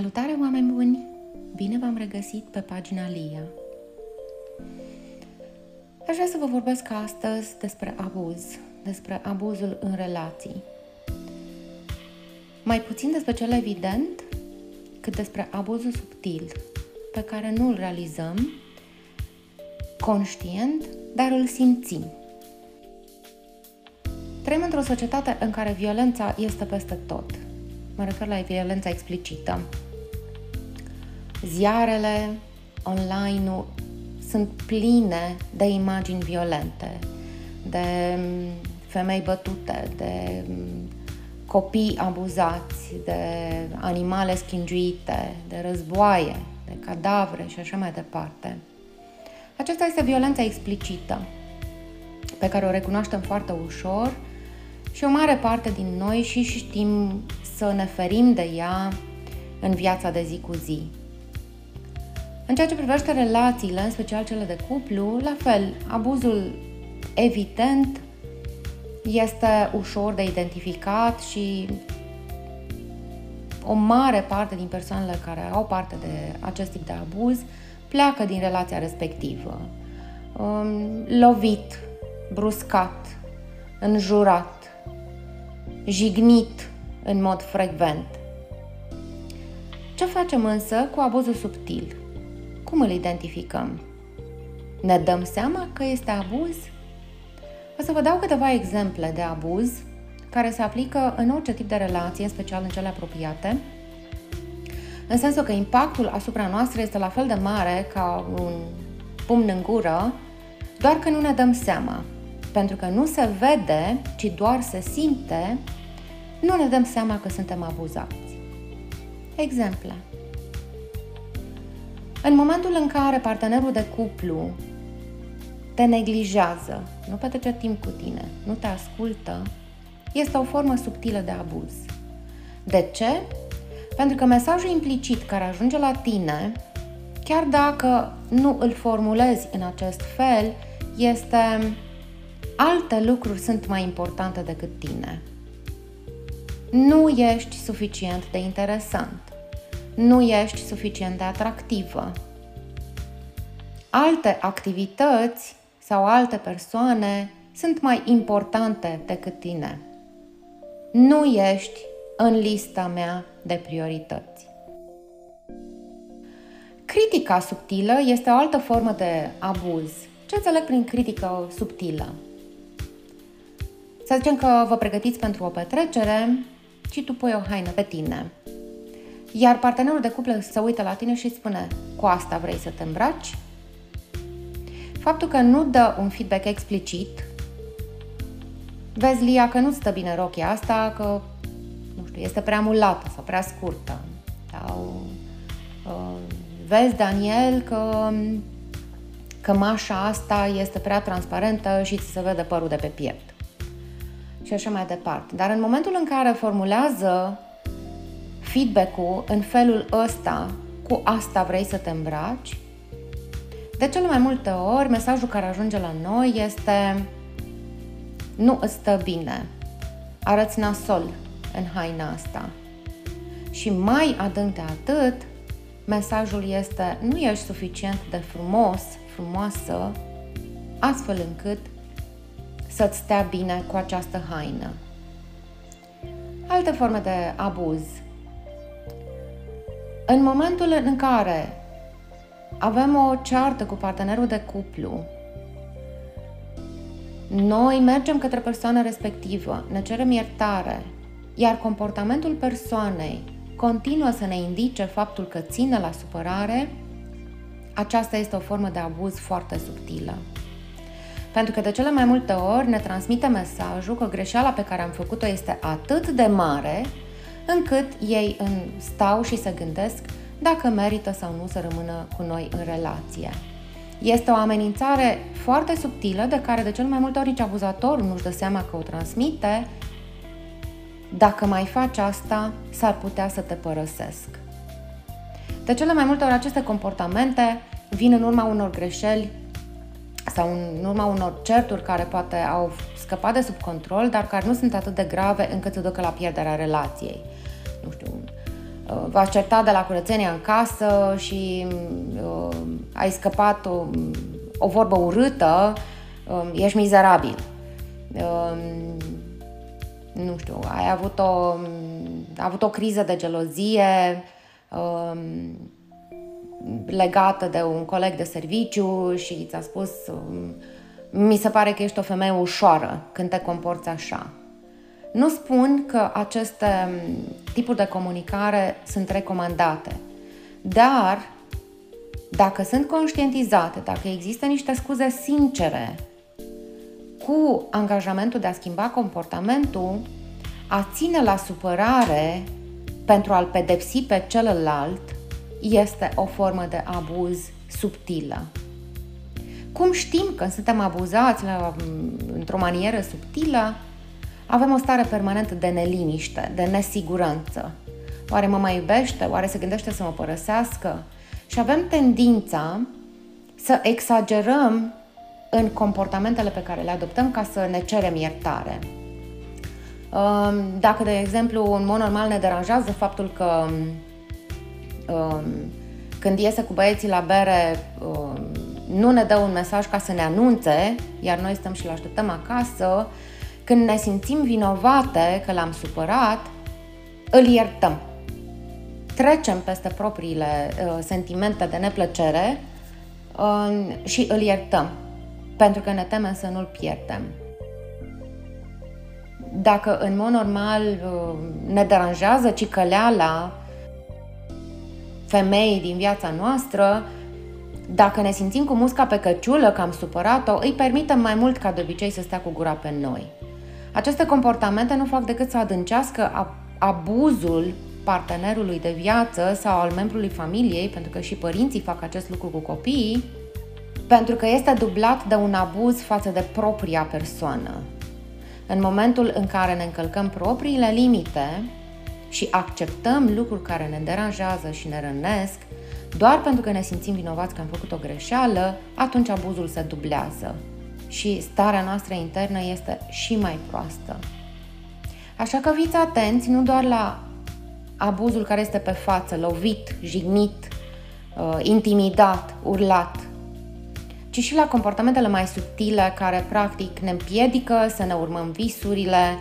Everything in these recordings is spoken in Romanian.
Salutare, oameni buni! Bine v-am regăsit pe pagina Lia. Aș vrea să vă vorbesc astăzi despre abuz, despre abuzul în relații. Mai puțin despre cel evident, cât despre abuzul subtil, pe care nu îl realizăm conștient, dar îl simțim. Trăim într-o societate în care violența este peste tot. Mă refer la violența explicită. Ziarele online sunt pline de imagini violente, de femei bătute, de copii abuzați, de animale schingiuite, de războaie, de cadavre și așa mai departe. Aceasta este violența explicită, pe care o recunoaștem foarte ușor și o mare parte din noi și știm să ne ferim de ea în viața de zi cu zi. În ceea ce privește relațiile, în special cele de cuplu, la fel, abuzul evident este ușor de identificat și o mare parte din persoanele care au parte de acest tip de abuz pleacă din relația respectivă, lovit, bruscat, înjurat, jignit în mod frecvent. Ce facem însă cu abuzul subtil? Cum îl identificăm? Ne dăm seama că este abuz? O să vă dau câteva exemple de abuz care se aplică în orice tip de relație, în special în cele apropiate, în sensul că impactul asupra noastră este la fel de mare ca un pumn în gură, doar că nu ne dăm seama. Pentru că nu se vede, ci doar se simte, nu ne dăm seama că suntem abuzați. Exemple. În momentul în care partenerul de cuplu te neglijează, nu petrece timp cu tine, nu te ascultă, este o formă subtilă de abuz. De ce? Pentru că mesajul implicit care ajunge la tine, chiar dacă nu îl formulezi în acest fel, este: alte lucruri sunt mai importante decât tine. Nu ești suficient de interesant. Nu ești suficient de atractivă. Alte activități sau alte persoane sunt mai importante decât tine. Nu ești în lista mea de priorități. Critica subtilă este o altă formă de abuz. Ce înțeleg prin critică subtilă? Să zicem că vă pregătiți pentru o petrecere și tu pui o haină pe tine. Iar partenerul de cuplu se uită la tine și îți spune: cu asta vrei să te îmbraci? Faptul că nu dă un feedback explicit: vezi, Lia, că nu-ți stă bine rochia asta, că nu știu, este prea mulată sau prea scurtă. Sau vezi, Daniel, că cămașa asta este prea transparentă și ți se vede părul de pe piept. Și așa mai departe. Dar în momentul în care formulează feedback-ul în felul ăsta, cu asta vrei să te îmbraci, de cele mai multe ori mesajul care ajunge la noi este: nu îți stă bine, arăți nasol în haina asta. Și mai adânc de atât, mesajul este: nu ești suficient de frumos, frumoasă, astfel încât să-ți stea bine cu această haină. Alte forme de abuz. În momentul în care avem o ceartă cu partenerul de cuplu, noi mergem către persoana respectivă, ne cerem iertare, iar comportamentul persoanei continuă să ne indice faptul că ține la supărare, aceasta este o formă de abuz foarte subtilă. Pentru că de cele mai multe ori ne transmite mesajul că greșeala pe care am făcut-o este atât de mare încât ei stau și se gândesc dacă merită sau nu să rămână cu noi în relație. Este o amenințare foarte subtilă de care de cele mai multe ori nici abuzatorul nu-și dă seama că o transmite: dacă mai faci asta, s-ar putea să te părăsesc. De cele mai multe ori aceste comportamente vin în urma unor greșeli sau în urma unor certuri care poate au scăpat de sub control, dar care nu sunt atât de grave încât se ducă la pierderea relației. Nu știu, v-ați certat de la curățenia în casă și ai scăpat o vorbă urâtă, ești mizerabil. Nu știu, ai avut o criză de gelozie legată de un coleg de serviciu și ți-a spus mi se pare că ești o femeie ușoară când te comporți așa. Nu spun că aceste tipuri de comunicare sunt recomandate, dar dacă sunt conștientizate, dacă există niște scuze sincere cu angajamentul de a schimba comportamentul, a ține la supărare pentru a-l pedepsi pe celălalt este o formă de abuz subtilă. Cum știm că suntem abuzați într-o manieră subtilă? Avem o stare permanentă de neliniște, de nesiguranță. Oare mă mai iubește? Oare se gândește să mă părăsească? Și avem tendința să exagerăm în comportamentele pe care le adoptăm ca să ne cerem iertare. Dacă, de exemplu, în mod normal ne deranjează faptul că când iese cu băieții la bere nu ne dă un mesaj ca să ne anunțe, iar noi stăm și-l așteptăm acasă, când ne simțim vinovate că l-am supărat, îl iertăm. Trecem peste propriile sentimente de neplăcere și îl iertăm, pentru că ne temem să nu-l pierdem. Dacă în mod normal ne deranjează cicăleala femeii din viața noastră, dacă ne simțim cu musca pe căciulă că am supărat-o, îi permitem mai mult ca de obicei să stea cu gura pe noi. Aceste comportamente nu fac decât să adâncească abuzul partenerului de viață sau al membrului familiei, pentru că și părinții fac acest lucru cu copiii, pentru că este dublat de un abuz față de propria persoană. În momentul în care ne încălcăm propriile limite și acceptăm lucruri care ne deranjează și ne rănesc, doar pentru că ne simțim vinovați că am făcut o greșeală, atunci abuzul se dublează și starea noastră internă este și mai proastă. Așa că fiți atenți nu doar la abuzul care este pe față, lovit, jignit, intimidat, urlat, ci și la comportamentele mai subtile care practic ne împiedică să ne urmăm visurile,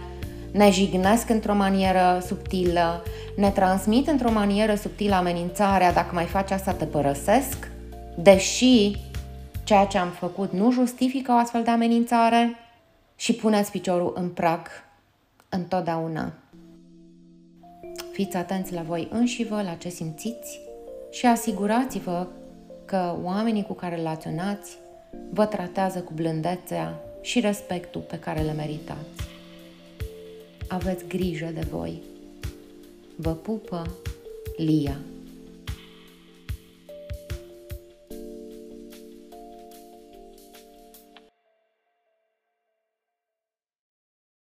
ne jignesc într-o manieră subtilă, ne transmit într-o manieră subtilă amenințarea dacă mai faci asta te părăsesc, deși ceea ce am făcut nu justifică o astfel de amenințare și puneți piciorul în prag întotdeauna. Fiți atenți la voi înșivă, la ce simțiți și asigurați-vă că oamenii cu care relaționați vă tratează cu blândețea și respectul pe care le meritați. Aveți grijă de voi! Vă pupă Lia.